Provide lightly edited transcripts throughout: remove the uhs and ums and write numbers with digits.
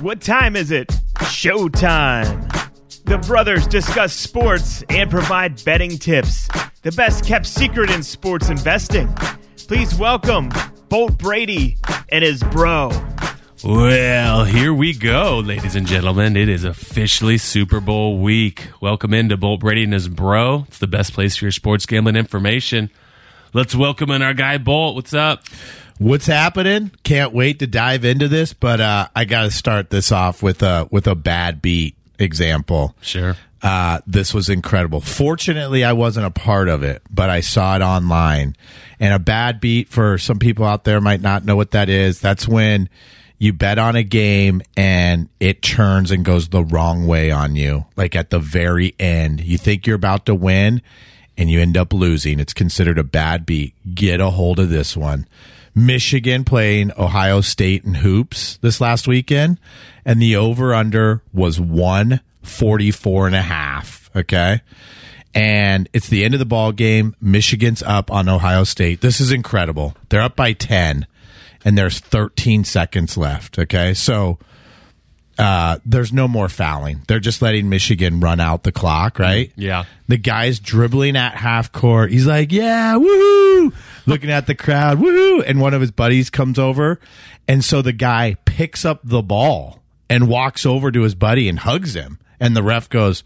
What time is it? Showtime. The brothers discuss sports and provide betting tips. The best kept secret in sports investing. Please welcome Bolt Brady and his bro. Well, here we go, ladies and gentlemen. It is officially Super Bowl week. Welcome into Bolt Brady and his bro. It's the best place for your sports gambling information. Let's welcome in our guy, Bolt. What's up? What's happening? Can't wait to dive into this, but I got to start this off with a bad beat example. Sure. This was incredible. Fortunately, I wasn't a part of it, but I saw it online. And a bad beat, for some people out there might not know what that is. That's when you bet on a game and it turns and goes the wrong way on you. Like at the very end, you think you're about to win and you end up losing. It's considered a bad beat. Get a hold of this one. Michigan playing Ohio State in hoops this last weekend, and the over-under was 144.5, okay? And it's the end of the ball game. Michigan's up on Ohio State. This is incredible. They're up by 10. And there's 13 seconds left, okay? So there's no more fouling. They're just letting Michigan run out the clock, right? Yeah. The guy's dribbling at half court. He's like, yeah, woohoo! Looking at the crowd, woohoo! And one of his buddies comes over. And so the guy picks up the ball and walks over to his buddy and hugs him. And the ref goes,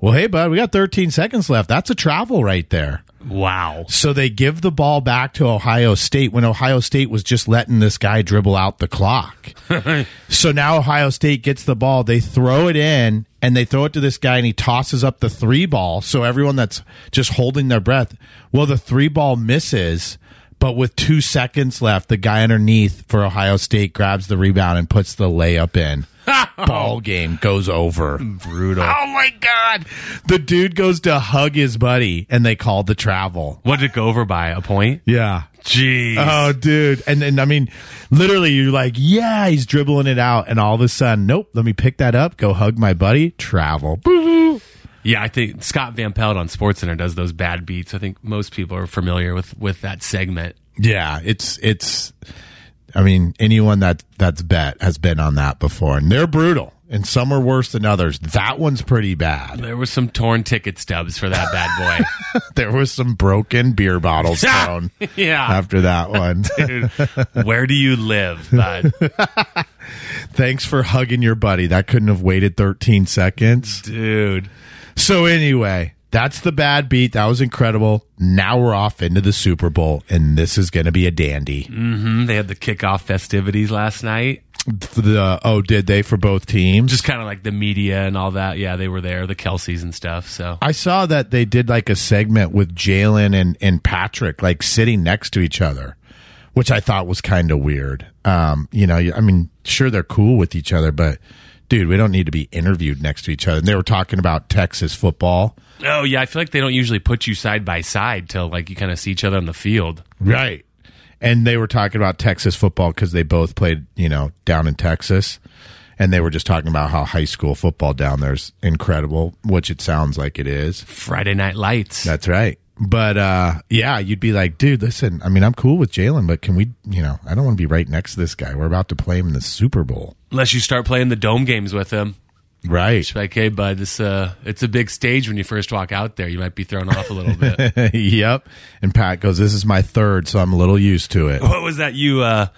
well, hey, bud, we got 13 seconds left. That's a travel right there. Wow. So they give the ball back to Ohio State when Ohio State was just letting this guy dribble out the clock. So now Ohio State gets the ball. They throw it in, and they throw it to this guy, and he tosses up the three ball. So everyone that's just holding their breath, well, the three ball misses, but with 2 seconds left, the guy underneath for Ohio State grabs the rebound and puts the layup in. Ball game goes over. Brutal. Oh, my God. The dude goes to hug his buddy, and they called the travel. What did it go over by? A point? Yeah. Jeez. Oh, dude. And then, I mean, literally, you're like, yeah, he's dribbling it out, and all of a sudden, nope, let me pick that up, go hug my buddy, travel. Boo-hoo. Yeah, I think Scott Van Pelt on SportsCenter does those bad beats. I think most people are familiar with that segment. Yeah, it's... I mean, anyone that's bet has been on that before, and they're brutal, and some are worse than others. That one's pretty bad. There was some torn ticket stubs for that bad boy. There was some broken beer bottles thrown yeah. after that one. Dude, where do you live, bud? Thanks for hugging your buddy. That couldn't have waited 13 seconds. Dude. So anyway, that's the bad beat. That was incredible. Now we're off into the Super Bowl, and this is going to be a dandy. Mm-hmm. They had the kickoff festivities last night. Did they for both teams? Just kind of like the media and all that. Yeah, they were there, the Kelseys and stuff. So I saw that they did like a segment with Jaylen and Patrick like sitting next to each other, which I thought was kind of weird. You know, I mean, sure, they're cool with each other, but dude, we don't need to be interviewed next to each other. And they were talking about Texas football. Oh, yeah. I feel like they don't usually put you side by side till like you kind of see each other on the field. Right. And they were talking about Texas football because they both played, you know, down in Texas. And they were just talking about how high school football down there is incredible, which it sounds like it is. Friday Night Lights. That's right. But, yeah, you'd be like, dude, listen, I mean, I'm cool with Jalen, but can we, you know, I don't want to be right next to this guy. We're about to play him in the Super Bowl. Unless you start playing the dome games with him. Right. She's like, hey, bud, this, it's a big stage when you first walk out there. You might be thrown off a little bit. Yep. And Pat goes, this is my third, so I'm a little used to it. What was that? You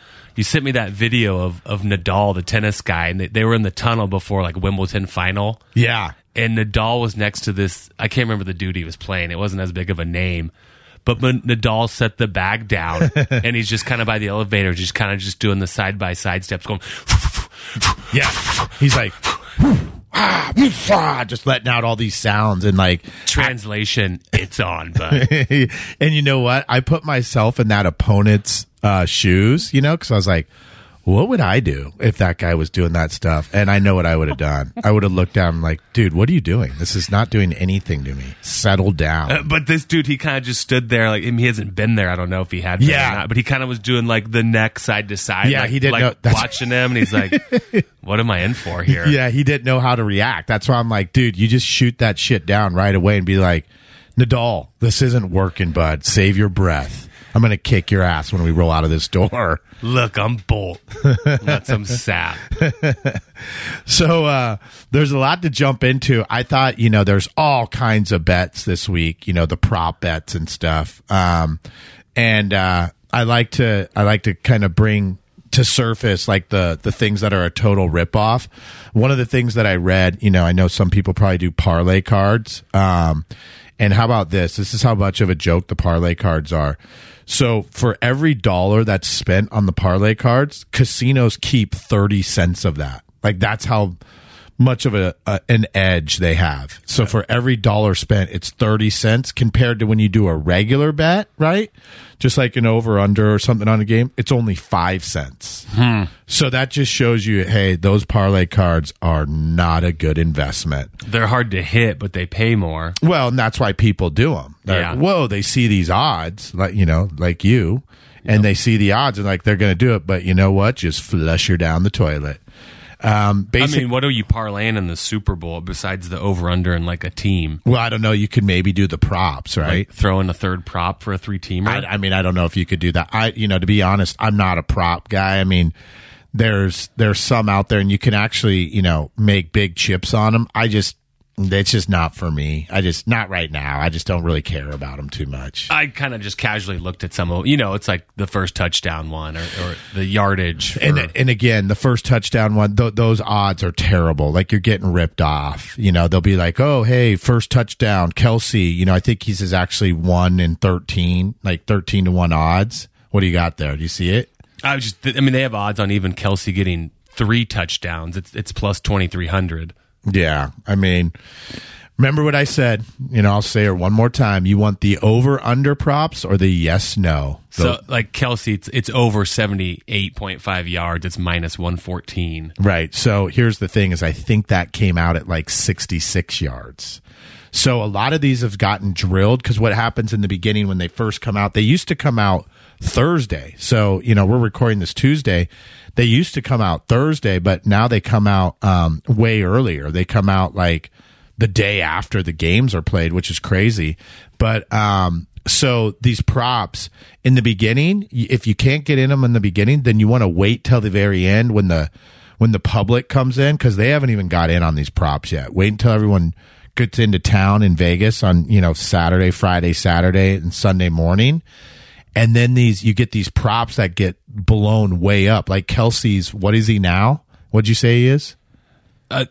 sent me that video of Nadal, the tennis guy, and they were in the tunnel before like Wimbledon final. Yeah. And Nadal was next to this, I can't remember the dude he was playing. It wasn't as big of a name. But when Nadal set the bag down, and he's just kind of by the elevator, just kind of just doing the side-by-side steps, going... Yeah. He's like... just letting out all these sounds and like... Translation, it's on, bud. And you know what? I put myself in that opponent's shoes, you know, because I was like... What would I do if that guy was doing that stuff? And I know what I would have done. I would have looked down and like, dude, what are you doing? This is not doing anything to me. Settle down. But this dude, he kind of just stood there. Like, I mean, he hasn't been there. I don't know if he had been or not. But he kind of was doing like the neck side to side. Yeah, like, he didn't know. That's watching him. And he's like, what am I in for here? Yeah, he didn't know how to react. That's why I'm like, dude, you just shoot that shit down right away and be like, Nadal, this isn't working, bud. Save your breath. I'm going to kick your ass when we roll out of this door. Look, I'm Bolt, not some sap. So there's a lot to jump into. I thought, you know, there's all kinds of bets this week, you know, the prop bets and stuff. I like to kind of bring to surface like the things that are a total ripoff. One of the things that I read, you know, I know some people probably do parlay cards. And how about this? This is how much of a joke the parlay cards are. So for every $1 that's spent on the parlay cards, casinos keep 30 cents of that. Like that's how much of an edge they have. So for every $1 spent, it's 30 cents compared to when you do a regular bet, right? Just like an over-under or something on a game, it's only 5 cents. So that just shows you, hey, those parlay cards are not a good investment. They're hard to hit, but they pay more. Well, and that's why people do them. Like, whoa, they see these odds, like you know, like you, and they see the odds and like they're going to do it, but you know what? Just flush her down the toilet. I mean, what are you parlaying in the Super Bowl besides the over-under and like a team? Well, I don't know. You could maybe do the props, right? Like throw in a third prop for a three-teamer. I mean, I don't know if you could do that. To be honest, I'm not a prop guy. I mean, there's some out there, and you can actually, you know, make big chips on them. It's just not for me. Not right now. I just don't really care about them too much. I kind of just casually looked at some of, you know, it's like the first touchdown one or the yardage. And again, the first touchdown one, those odds are terrible. Like you're getting ripped off. You know, they'll be like, oh, hey, first touchdown, Kelsey. You know, I think he's actually 1 in 13, like 13 to 1 odds. What do you got there? Do you see it? They have odds on even Kelsey getting 3 touchdowns. It's plus 2,300. Yeah, I mean, remember what I said. You know, I'll say it one more time. You want the over-under props or the yes-no? So, like Kelsey, it's over 78.5 yards. It's minus 114. Right. So here's the thing is I think that came out at like 66 yards. So a lot of these have gotten drilled because what happens in the beginning when they first come out, they used to come out Thursday. So, you know, we're recording this Tuesday. They used to come out Thursday, but now they come out way earlier. They come out like the day after the games are played, which is crazy. But so these props in the beginning, if you can't get in them in the beginning, then you want to wait till the very end when the public comes in because they haven't even got in on these props yet. Wait until everyone gets into town in Vegas on, you know, Friday, Saturday, and Sunday morning. And then you get these props that get blown way up. Like Kelsey's, what is he now? What'd you say he is?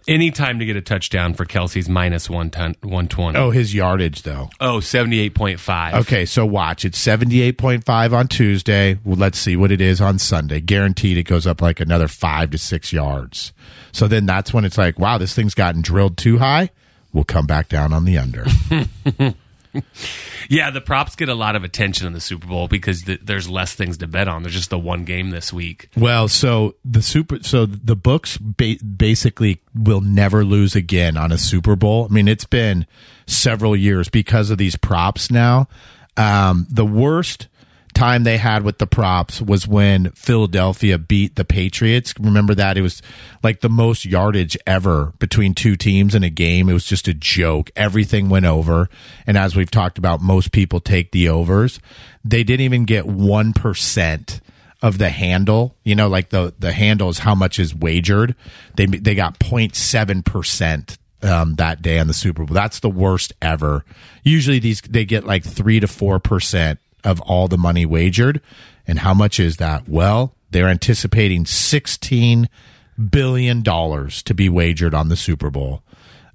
Any time to get a touchdown for Kelsey's minus 120. Oh, his yardage, though. Oh, 78.5. Okay, so watch. It's 78.5 on Tuesday. Well, let's see what it is on Sunday. Guaranteed it goes up like another 5 to 6 yards. So then that's when it's like, wow, this thing's gotten drilled too high. We'll come back down on the under. Yeah, the props get a lot of attention in the Super Bowl because there's less things to bet on. There's just the one game this week. Well, so the books basically will never lose again on a Super Bowl. I mean, it's been several years because of these props now. The worst time they had with the props was when Philadelphia beat the Patriots. Remember that? It was like the most yardage ever between two teams in a game. It was just a joke. Everything went over. And as we've talked about, most people take the overs. They didn't even get 1% of the handle. You know, like the handle is how much is wagered. They got 0.7%. That day on the Super Bowl. That's the worst ever. Usually they get like 3 to 4%. Of all the money wagered. And how much is that? Well, they're anticipating $16 billion to be wagered on the Super Bowl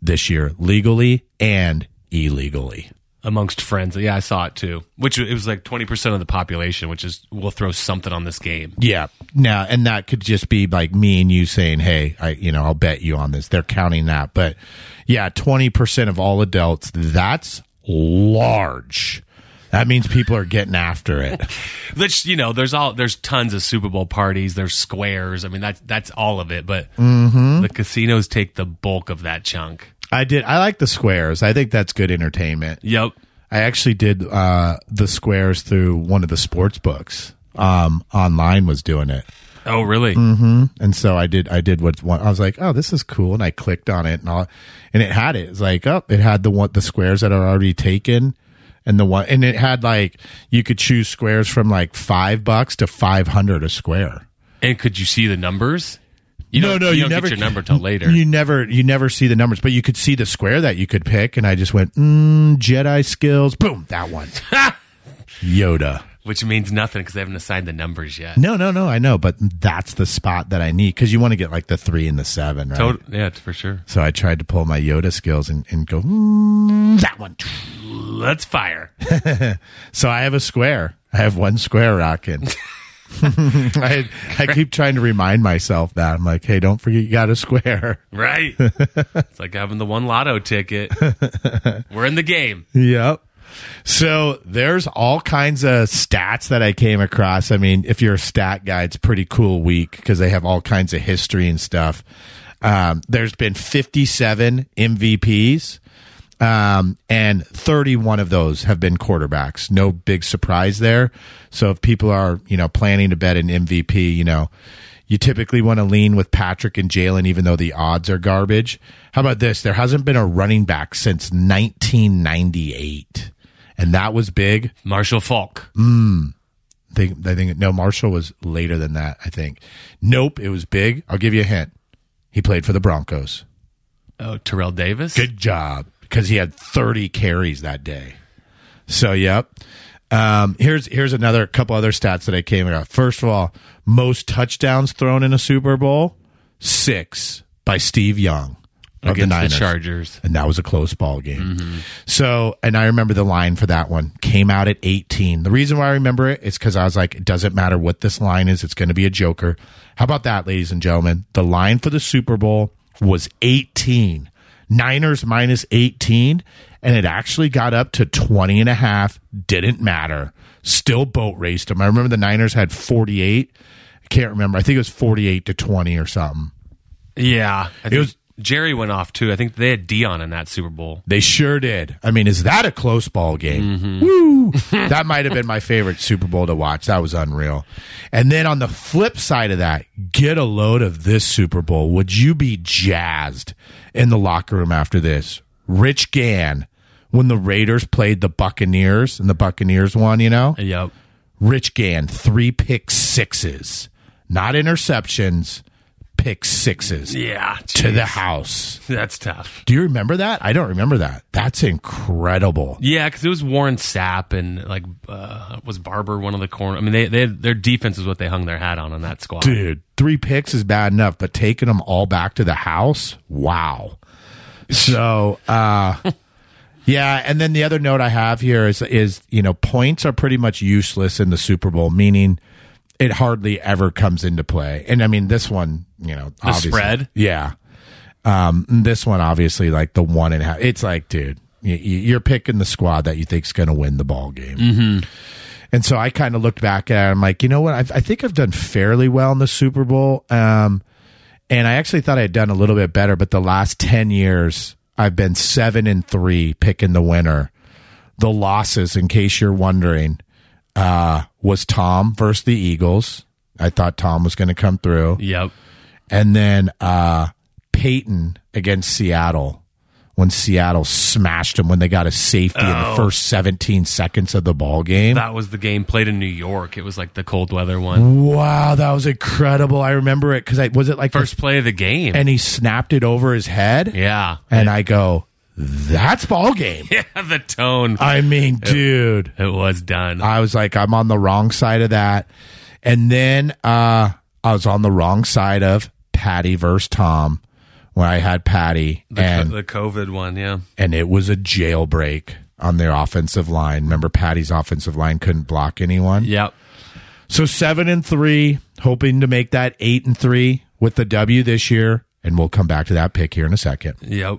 this year, legally and illegally. Amongst friends. Yeah, I saw it too. Which it was like 20% of the population, which is, we'll throw something on this game. Yeah. Now, and that could just be like me and you saying, hey, I'll bet you on this. They're counting that. But yeah, 20% of all adults, that's large. That means people are getting after it. Which, you know, there's tons of Super Bowl parties. There's squares. I mean, that's all of it. But the casinos take the bulk of that chunk. I like the squares. I think that's good entertainment. Yep. I actually did the squares through one of the sports books. Online was doing it. Oh, really? Mm-hmm. And so I did what I was like, oh, this is cool. And I clicked on it and it had it. It's like, oh, it had the squares that are already taken. and the one, and it had like you could choose squares from like $5 to $500 a square. And could you see the numbers? You never get your number till later. You never see the numbers, but you could see the square that you could pick. And I just went Jedi skills, boom, that one, Yoda, which means nothing because they haven't assigned the numbers yet. No, I know, but that's the spot that I need because you want to get like the 3 and the 7, right? Yeah, for sure. So I tried to pull my Yoda skills and go that one. Let's fire. So I have a square. I have one square rocking. I keep trying to remind myself that. I'm like, hey, don't forget you got a square. Right. It's like having the one lotto ticket. We're in the game. Yep. So there's all kinds of stats that I came across. I mean, if you're a stat guy, it's a pretty cool week because they have all kinds of history and stuff. There's been 57 MVPs. And 31 of those have been quarterbacks. No big surprise there. So if people are, planning to bet an MVP, you typically want to lean with Patrick and Jaylen, even though the odds are garbage. How about this? There hasn't been a running back since 1998, and that was big. Marshall Faulk. I think Marshall was later than that. I think. Nope, it was big. I'll give you a hint. He played for the Broncos. Oh, Terrell Davis. Good job. Because he had 30 carries that day. So, yep. Here's another couple other stats that I came across. First of all, most touchdowns thrown in a Super Bowl, 6 by Steve Young of the Niners. The Chargers. And that was a close ball game. Mm-hmm. So, and I remember the line for that one. Came out at 18. The reason why I remember it is because I was like, it doesn't matter what this line is. It's going to be a joker. How about that, ladies and gentlemen? The line for the Super Bowl was 18. Niners minus 18, and it actually got up to 20.5. Didn't matter. Still boat raced them. I remember the Niners had 48. I can't remember. I think it was 48-20 or something. Yeah. Jerry went off, too. I think they had Deion in that Super Bowl. They sure did. I mean, is that a close ball game? Mm-hmm. Woo! That might have been my favorite Super Bowl to watch. That was unreal. And then on the flip side of that, get a load of this Super Bowl. Would you be jazzed in the locker room after this? Rich Gannon, when the Raiders played the Buccaneers, and the Buccaneers won, Yep. Rich Gannon, 3 pick-6s. Not interceptions. Pick-6s. Yeah. Geez. To the house. That's tough. Do you remember that? I don't remember that. That's incredible. Yeah, because it was Warren Sapp and was Barber one of the corner. I mean, they their defense is what they hung their hat on that squad. Dude, 3 picks is bad enough, but taking them all back to the house? Wow. So, yeah, and then the other note I have here is points are pretty much useless in the Super Bowl, meaning it hardly ever comes into play. And I mean, this one, the spread. Yeah. This one, obviously, like the 1.5. It's like, dude, you're picking the squad that you think is going to win the ball game. Mm-hmm. And so I kind of looked back at it. I'm like, you know what? I think I've done fairly well in the Super Bowl. And I actually thought I had done a little bit better, but the last 10 years, I've been 7-3 picking the winner. The losses, in case you're wondering, was Tom versus the Eagles. I thought Tom was going to come through. Yep. And then Peyton against Seattle when Seattle smashed him when they got a safety in the first 17 seconds of the ball game. That was the game played in New York. It was like the cold weather one. Wow, that was incredible. I remember it because was it like first play of the game? And he snapped it over his head. Yeah. And I go, that's ball game. Yeah, the tone. I mean, dude. It was done. I was like, I'm on the wrong side of that. And then I was on the wrong side of Patty versus Tom when I had Patty. The COVID one, yeah. And it was a jailbreak on their offensive line. Remember, Patty's offensive line couldn't block anyone? Yep. So 7-3, hoping to make that 8-3 with the W this year. And we'll come back to that pick here in a second. Yep.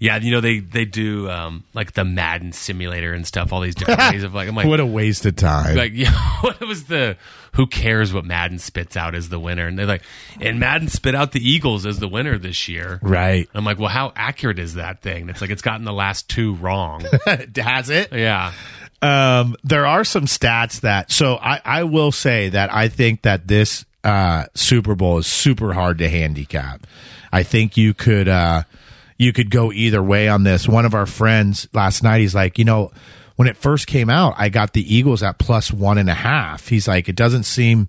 Yeah, they do like the Madden simulator and stuff. All these different ways of like, I'm like, what a waste of time. Like, what was the? Who cares what Madden spits out as the winner? And they're like, and Madden spit out the Eagles as the winner this year, right? I'm like, well, how accurate is that thing? And it's like it's gotten the last 2 wrong. Has it? Yeah. There are some stats that. So I will say that I think that this Super Bowl is super hard to handicap. I think you could. You could go either way on this. One of our friends last night, he's like, when it first came out, I got the Eagles at +1.5. He's like, it doesn't seem,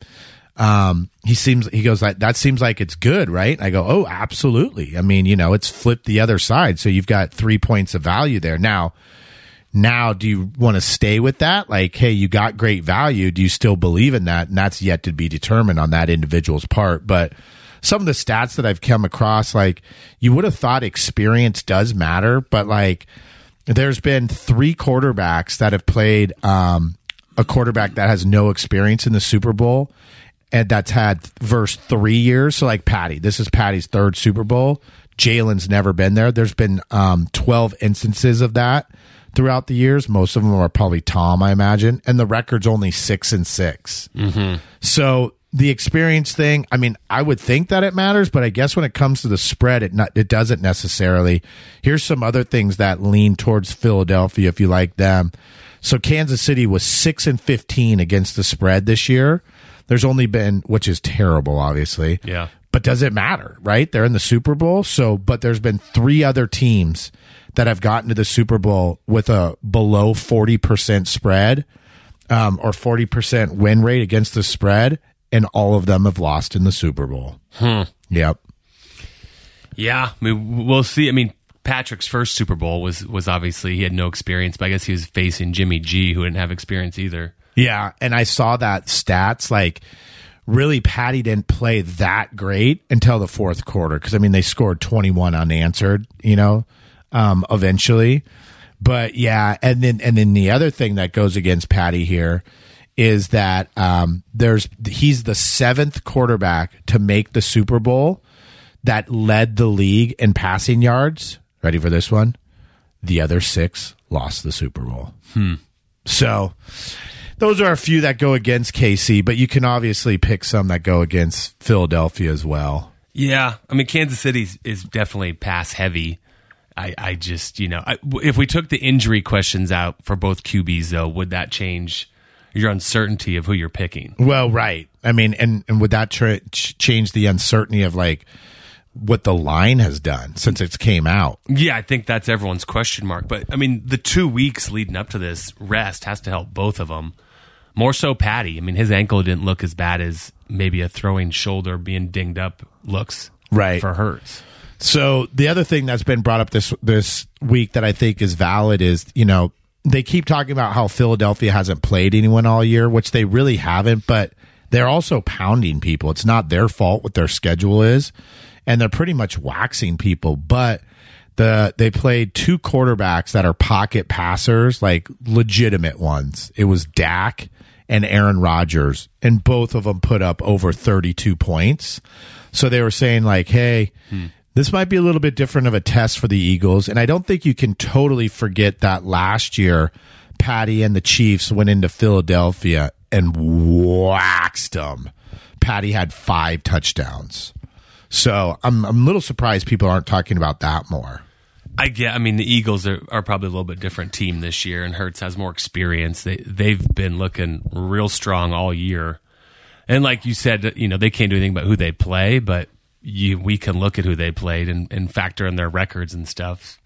he goes like, that seems like it's good, right? I go, oh, absolutely. I mean, you know, it's flipped the other side. So you've got 3 points of value there. Now, do you want to stay with that? Like, hey, you got great value. Do you still believe in that? And that's yet to be determined on that individual's part. But some of the stats that I've come across, like, you would have thought experience does matter, but like, there's been three quarterbacks that have played, a quarterback that has no experience in the Super Bowl, and that's had versus 3 years. So like Patty, this is Patty's third Super Bowl. Jalen's never been there. There's been 12 instances of that throughout the years. Most of them are probably Tom, I imagine. And the record's only 6-6. Mm-hmm. So the experience thing, I mean, I would think that it matters, but I guess when it comes to the spread, it doesn't necessarily. Here's some other things that lean towards Philadelphia if you like them. So Kansas City was 6-15 against the spread this year. There's only been, which is terrible, obviously. Yeah. But does it matter, right? They're in the Super Bowl. So, but there's been three other teams that have gotten to the Super Bowl with a below 40% spread, or 40% win rate against the spread. And all of them have lost in the Super Bowl. Hmm. Yep. Yeah, I mean, we'll see. I mean, Patrick's first Super Bowl was obviously, he had no experience, but I guess he was facing Jimmy G, who didn't have experience either. Yeah, and I saw that stats, like, really Patty didn't play that great until the fourth quarter, because, I mean, they scored 21 unanswered, you know, eventually. But, yeah, and then the other thing that goes against Patty here is that he's the seventh quarterback to make the Super Bowl that led the league in passing yards. Ready for this one? The other six lost the Super Bowl. Hmm. So those are a few that go against KC, but you can obviously pick some that go against Philadelphia as well. Yeah. I mean, Kansas City is definitely pass heavy. I just, you know, if we took the injury questions out for both QBs, though, would that change your uncertainty of who you're picking? Well, right. I mean, and would that change the uncertainty of like what the line has done since it came out? Yeah, I think that's everyone's question mark. But I mean, the 2 weeks leading up to this rest has to help both of them. More so Patty. I mean, his ankle didn't look as bad as maybe a throwing shoulder being dinged up looks right for Hurts. So the other thing that's been brought up this week that I think is valid is, you know, they keep talking about how Philadelphia hasn't played anyone all year, which they really haven't, but they're also pounding people. It's not their fault what their schedule is, and they're pretty much waxing people. But they played two quarterbacks that are pocket passers, like legitimate ones. It was Dak and Aaron Rodgers, and both of them put up over 32 points. So they were saying like, hey, this might be a little bit different of a test for the Eagles, and I don't think you can totally forget that last year, Patty and the Chiefs went into Philadelphia and waxed them. Patty had 5 touchdowns. So I'm a little surprised people aren't talking about that more. I mean, the Eagles are probably a little bit different team this year, and Hurts has more experience. They've been looking real strong all year. And like you said, you know, they can't do anything but who they play, but we can look at who they played and factor in their records and stuff.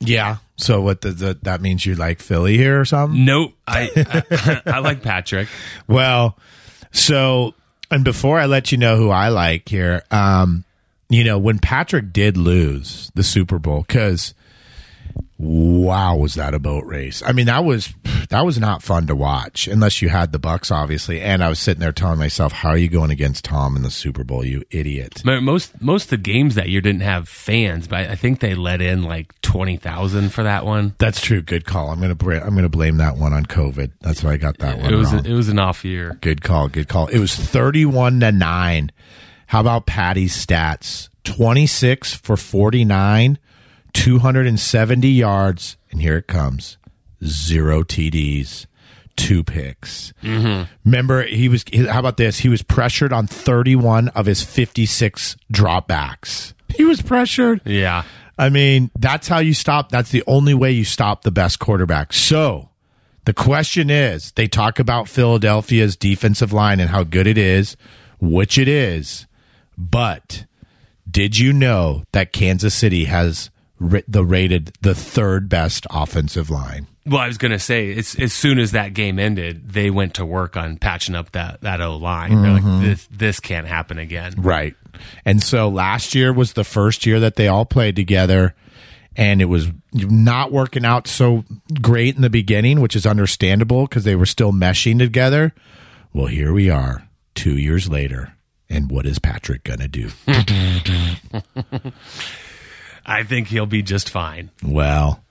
Yeah. So what that means? You like Philly here or something? Nope. I like Patrick. Well, so, and before I let you know who I like here, you know, when Patrick did lose the Super Bowl, because wow, was that a boat race? I mean, that was not fun to watch unless you had the Bucs, obviously. And I was sitting there telling myself, "How are you going against Tom in the Super Bowl, you idiot?" Most of the games that year didn't have fans, but I think they let in like 20,000 for that one. That's true. Good call. I'm gonna blame that one on COVID. That's why I got that one. It was an off year. Good call. Good call. It was 31-9. How about Patty's stats? 26 for 49. 270 yards, and here it comes, 0 TDs, 2 picks. Mm-hmm. Remember, how about this? He was pressured on 31 of his 56 dropbacks. He was pressured. Yeah. I mean, that's how you stop. That's the only way you stop the best quarterback. So the question is, they talk about Philadelphia's defensive line and how good it is, which it is, but did you know that Kansas City has rated the third best offensive line? Well, I was going to say, as soon as that game ended, they went to work on patching up that O-line. Mm-hmm. They're like, this can't happen again. Right. And so last year was the first year that they all played together, and it was not working out so great in the beginning, which is understandable because they were still meshing together. Well, here we are 2 years later, and what is Patrick going to do? I think he'll be just fine. Well,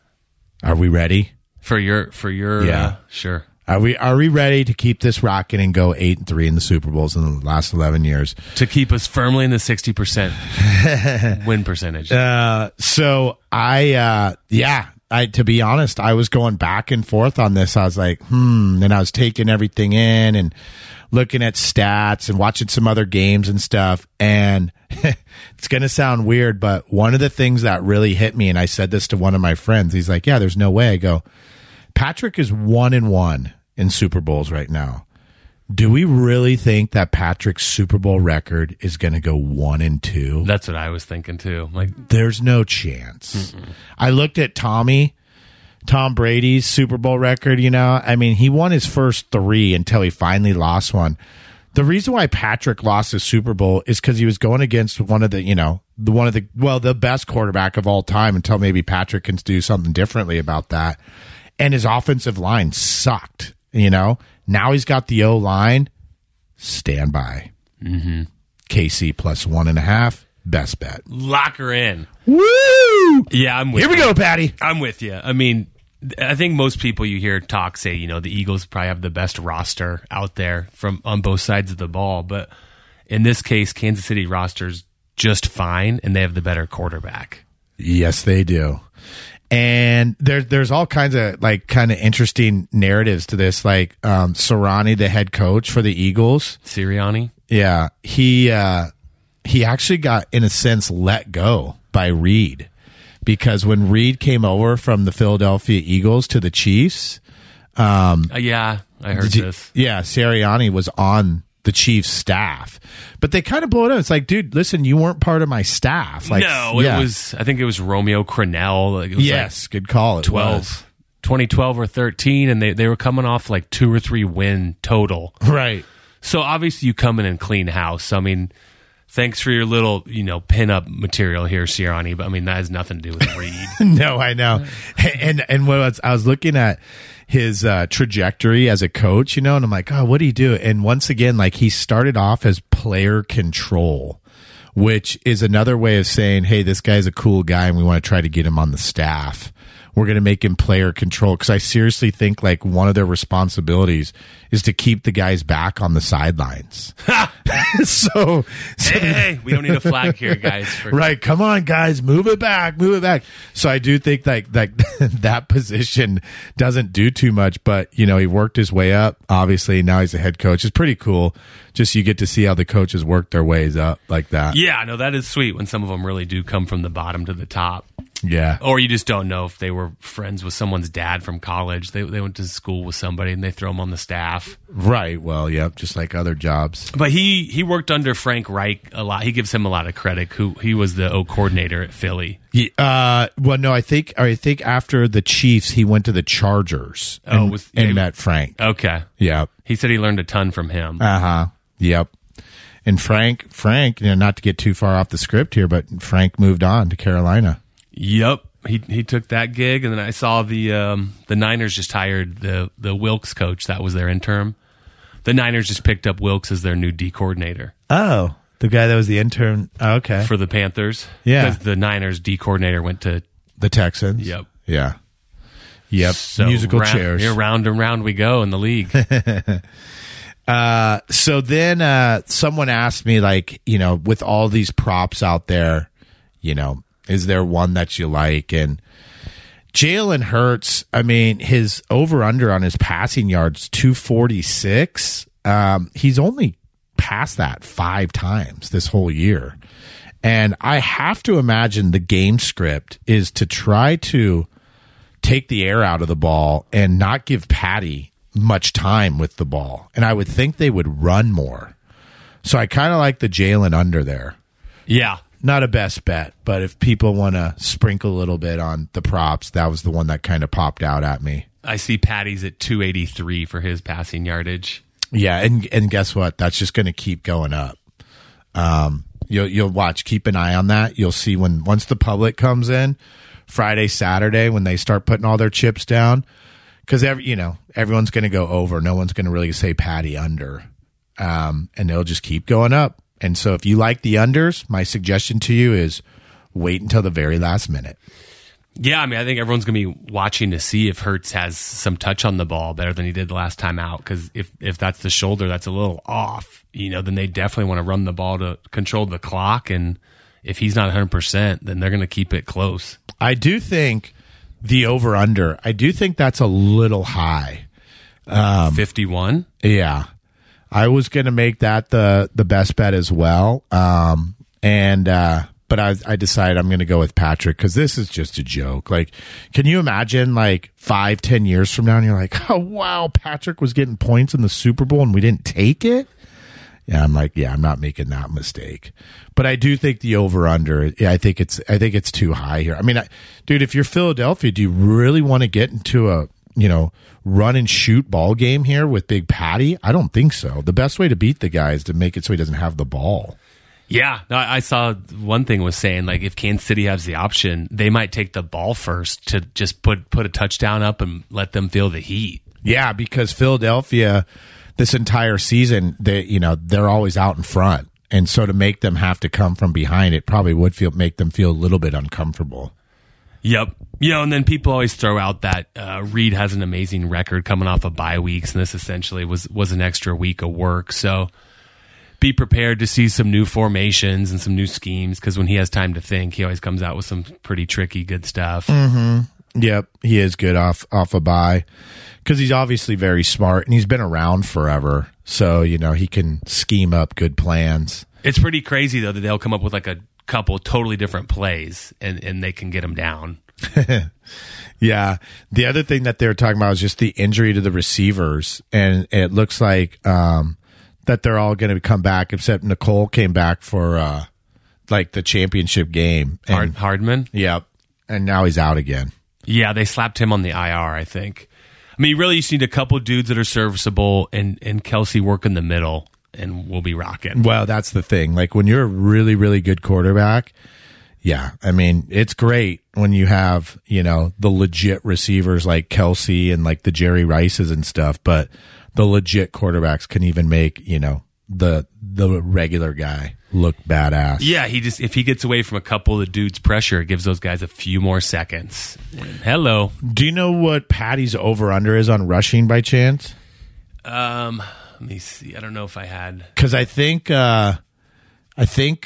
are we ready? For your yeah, sure. Are we ready to keep this rocking and go 8-3 in the Super Bowls in the last 11 years to keep us firmly in the 60% win percentage? So to be honest, I was going back and forth on this. I was like, and I was taking everything in and looking at stats and watching some other games and stuff. And it's going to sound weird, but one of the things that really hit me, and I said this to one of my friends, he's like, yeah, there's no way. I go, Patrick is 1-1 in Super Bowls right now. Do we really think that Patrick's Super Bowl record is going to go 1-2? That's what I was thinking too. Like, there's no chance. Mm-mm. I looked at Tom Brady's Super Bowl record. You know, I mean, he won his first three until he finally lost one. The reason why Patrick lost his Super Bowl is because he was going against the best quarterback of all time, until maybe Patrick can do something differently about that. And his offensive line sucked. You know, now he's got the O-line. Stand by. Mm-hmm. KC plus 1.5. Best bet. Lock her in. Woo! Yeah, I'm with you. Here we go, Patty. I'm with you. I mean, I think most people you hear talk say, you know, the Eagles probably have the best roster out there on both sides of the ball. But in this case, Kansas City roster's just fine, and they have the better quarterback. Yes, they do. And there's all kinds of like kind of interesting narratives to this, like Sirianni, the head coach for the Eagles. Sirianni? Yeah. He actually got, in a sense, let go by Reed, because when Reed came over from the Philadelphia Eagles to the Chiefs, I heard this. Yeah, Sirianni was on the Chiefs staff, but they kind of blew it up. It's like, dude, listen, you weren't part of my staff. Like, no, yeah. It was, I think it was Romeo Crennel. Like, it was, yes, like, good call. 2012 or 13. And they were coming off like 2 or 3 win total. Right. So obviously you come in and clean house. I mean, thanks for your little, pin-up material here, Sirianni, but I mean, that has nothing to do with Reed. No, I know. And I was looking at his trajectory as a coach, and I'm like, oh, what do you do? And once again, like, he started off as player control, which is another way of saying, hey, this guy's a cool guy and we want to try to get him on the staff. We're going to make him player control, because I seriously think like one of their responsibilities is to keep the guys back on the sidelines. So hey, we don't need a flag here, guys. Right. Come on, guys. Move it back. So I do think like that position doesn't do too much, but he worked his way up. Obviously now he's a head coach. It's pretty cool. Just you get to see how the coaches work their ways up like that. Yeah, no, that is sweet when some of them really do come from the bottom to the top. Yeah. Or you just don't know if they were friends with someone's dad from college. They went to school with somebody and they throw him on the staff. Right. Well, yeah, just like other jobs. But he worked under Frank Reich a lot. He gives him a lot of credit. He was the O coordinator at Philly. I think after the Chiefs, he went to the Chargers and met Frank. Okay. Yeah. He said he learned a ton from him. Uh-huh. Yep. And Frank, not to get too far off the script here, but Frank moved on to Carolina. Yep, he took that gig, and then I saw the Niners just hired the Wilkes coach. That was their interim. The Niners just picked up Wilkes as their new D coordinator. Oh, the guy that was the interim. Oh, okay, for the Panthers. Yeah, because the Niners D coordinator went to the Texans. Yep. Yeah. Yep. So musical chairs. Yeah, round and round we go in the league. So then someone asked me, like, with all these props out there, is there one that you like? And Jalen Hurts, I mean, his over-under on his passing yards, 246. He's only passed that 5 times this whole year. And I have to imagine the game script is to try to take the air out of the ball and not give Patty much time with the ball. And I would think they would run more. So I kind of like the Jalen under there. Yeah. Not a best bet, but if people want to sprinkle a little bit on the props, that was the one that kind of popped out at me. I see Patty's at 283 for his passing yardage. Yeah, and guess what? That's just going to keep going up. You'll watch. Keep an eye on that. You'll see when once the public comes in, Friday, Saturday, when they start putting all their chips down, because everyone's going to go over. No one's going to really say Patty under, and it'll just keep going up. And so if you like the unders, my suggestion to you is wait until the very last minute. Yeah, I mean, I think everyone's going to be watching to see if Hurts has some touch on the ball better than he did the last time out, because if that's the shoulder that's a little off, then they definitely want to run the ball to control the clock, and if he's not 100%, then they're going to keep it close. I do think the over-under, that's a little high. 51? Yeah. I was going to make that the best bet as well, but I decided I'm going to go with Patrick because this is just a joke. Like, can you imagine 5, 10 years from now and you're like, oh, wow, Patrick was getting points in the Super Bowl and we didn't take it? Yeah, I'm like, yeah, I'm not making that mistake. But I do think the over-under, I think it's too high here. I mean, dude, if you're Philadelphia, do you really want to get into a run and shoot ball game here with Big Patty? I don't think so. The best way to beat the guy is to make it so he doesn't have the ball. Yeah, no, I saw one thing was saying, if Kansas City has the option, they might take the ball first to just put a touchdown up and let them feel the heat. Yeah, because Philadelphia, this entire season, they're always out in front. And so to make them have to come from behind, it probably would make them feel a little bit uncomfortable. Yep. And then people always throw out that Reed has an amazing record coming off of bye weeks, and this essentially was an extra week of work. So be prepared to see some new formations and some new schemes, because when he has time to think, he always comes out with some pretty tricky, good stuff. Mm-hmm. Yep, he is good off a bye, because he's obviously very smart, and he's been around forever, so he can scheme up good plans. It's pretty crazy, though, that they'll come up with a couple totally different plays, and they can get them down. Yeah. The other thing that they were talking about was just the injury to the receivers, and it looks like that they're all going to come back, except Nicole came back for the championship game. And Hardman? Yeah. And now he's out again. Yeah, they slapped him on the IR, I think. I mean, really, you just need a couple dudes that are serviceable and Kelsey work in the middle, and we'll be rocking. Well, that's the thing. When you're a really, really good quarterback, yeah, I mean, it's great when you have, the legit receivers like Kelsey and the Jerry Rices and stuff, but the legit quarterbacks can even make, the regular guy look badass. Yeah, if he gets away from a couple of the dudes' pressure, it gives those guys a few more seconds. Hello. Do you know what Patty's over-under is on rushing by chance? Let me see. I don't know if I had. Because I think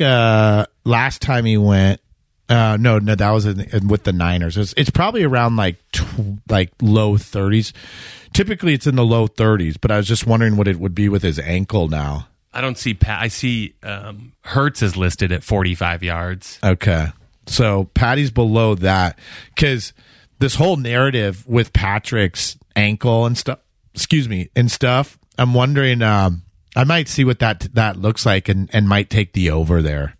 last time he went, no, that was with the Niners. It's probably around low 30s. Typically, it's in the low 30s, but I was just wondering what it would be with his ankle now. I don't see Pat. I see Hurts is listed at 45 yards. Okay. So Patty's below that, because this whole narrative with Patrick's ankle and stuff, I'm wondering, I might see what that looks like and might take the over there,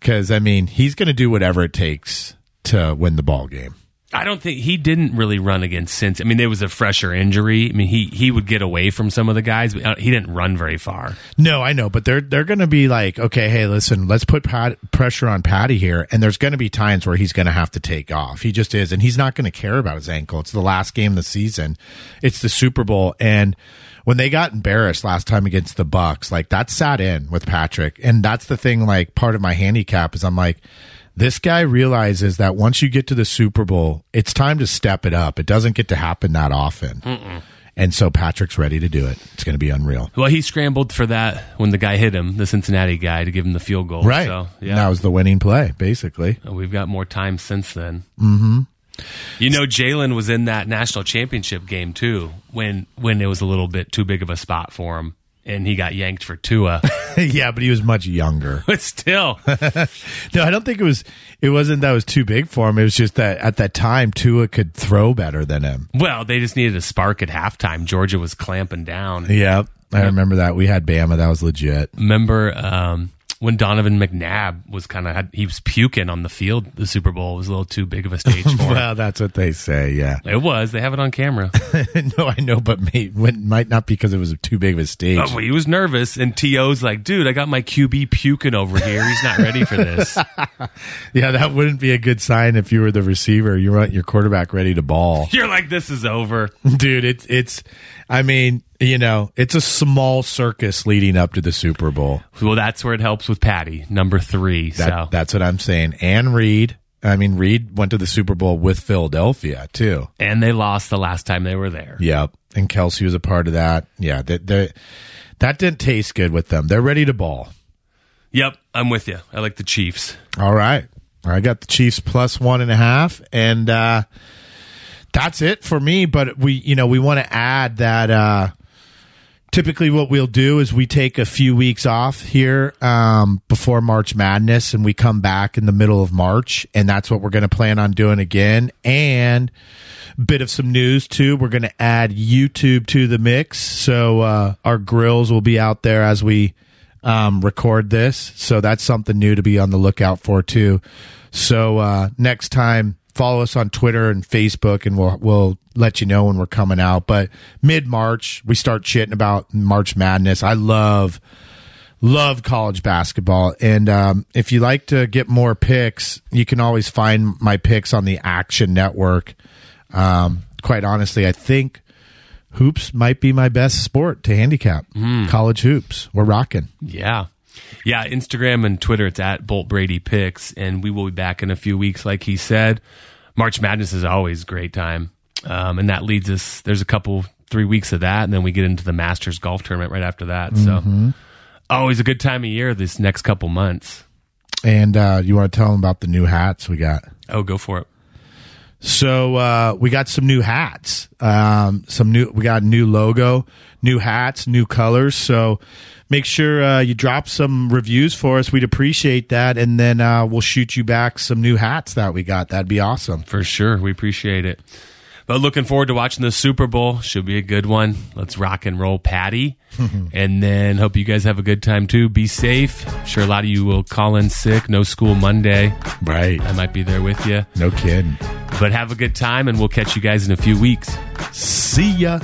because, I mean, he's going to do whatever it takes to win the ball game. I don't think he didn't really run against since. I mean, there was a fresher injury. I mean, he would get away from some of the guys, but he didn't run very far. No, I know, but they're going to be like, okay, hey, listen, let's put pressure on Patty here, and there's going to be times where he's going to have to take off. He just is, and he's not going to care about his ankle. It's the last game of the season. It's the Super Bowl, and when they got embarrassed last time against the Bucs, that sat in with Patrick, and that's the thing, part of my handicap is I'm like, this guy realizes that once you get to the Super Bowl, it's time to step it up. It doesn't get to happen that often. Mm-mm. And so Patrick's ready to do it. It's going to be unreal. Well, he scrambled for that when the guy hit him, the Cincinnati guy, to give him the field goal. Right. So, yeah. That was the winning play, basically. We've got more time since then. Mm-hmm. Jaylen was in that national championship game, too, when it was a little bit too big of a spot for him, and he got yanked for Tua. Yeah, but he was much younger. But still. No, I don't think it wasn't that it was too big for him. It was just that at that time, Tua could throw better than him. Well, they just needed a spark at halftime. Georgia was clamping down. Yep, I remember that. We had Bama. That was legit. Remember when Donovan McNabb was kind of, he was puking on the field. The Super Bowl was a little too big of a stage for him. Well, that's what they say, yeah. It was. They have it on camera. No, I know, but might not because it was too big of a stage. Oh, well, he was nervous, and T.O.'s like, dude, I got my QB puking over here. He's not ready for this. Yeah, that wouldn't be a good sign if you were the receiver. You want your quarterback ready to ball. You're like, this is over. Dude, it's I mean, you know, it's a small circus leading up to the Super Bowl. Well, that's where it helps with Patty, number 3. That's what I'm saying. And Reed. I mean, Reed went to the Super Bowl with Philadelphia, too. And they lost the last time they were there. Yep. And Kelsey was a part of that. Yeah. That didn't taste good with them. They're ready to ball. Yep. I'm with you. I like the Chiefs. All right. I got the Chiefs plus 1.5. And that's it for me. But we want to add that typically what we'll do is we take a few weeks off here before March Madness, and we come back in the middle of March, and that's what we're going to plan on doing again. And a bit of some news, too. We're going to add YouTube to the mix, so our grills will be out there as we record this. So that's something new to be on the lookout for, too. So next time, follow us on Twitter and Facebook, and we'll let you know when we're coming out. But mid-March, we start chitting about March Madness. I love college basketball. And if you like to get more picks, you can always find my picks on the Action Network. Quite honestly, I think hoops might be my best sport to handicap. College hoops. We're rocking. Yeah. Yeah, Instagram and Twitter, it's at Bolt Brady Picks, and we will be back in a few weeks, like he said. March Madness is always a great time, and that leads us, there's 3 weeks of that, and then we get into the Masters golf tournament right after that, so always a good time of year this next couple months. And you want to tell them about the new hats we got? Oh, go for it. So we got some new hats, we got a new logo, new hats, new colors, so make sure you drop some reviews for us. We'd appreciate that, and then we'll shoot you back some new hats that we got. That'd be awesome. For sure. We appreciate it. But looking forward to watching the Super Bowl. Should be a good one. Let's rock and roll, Patty. And then hope you guys have a good time, too. Be safe. I'm sure a lot of you will call in sick. No school Monday. Right. I might be there with you. No kidding. But have a good time, and we'll catch you guys in a few weeks. See ya.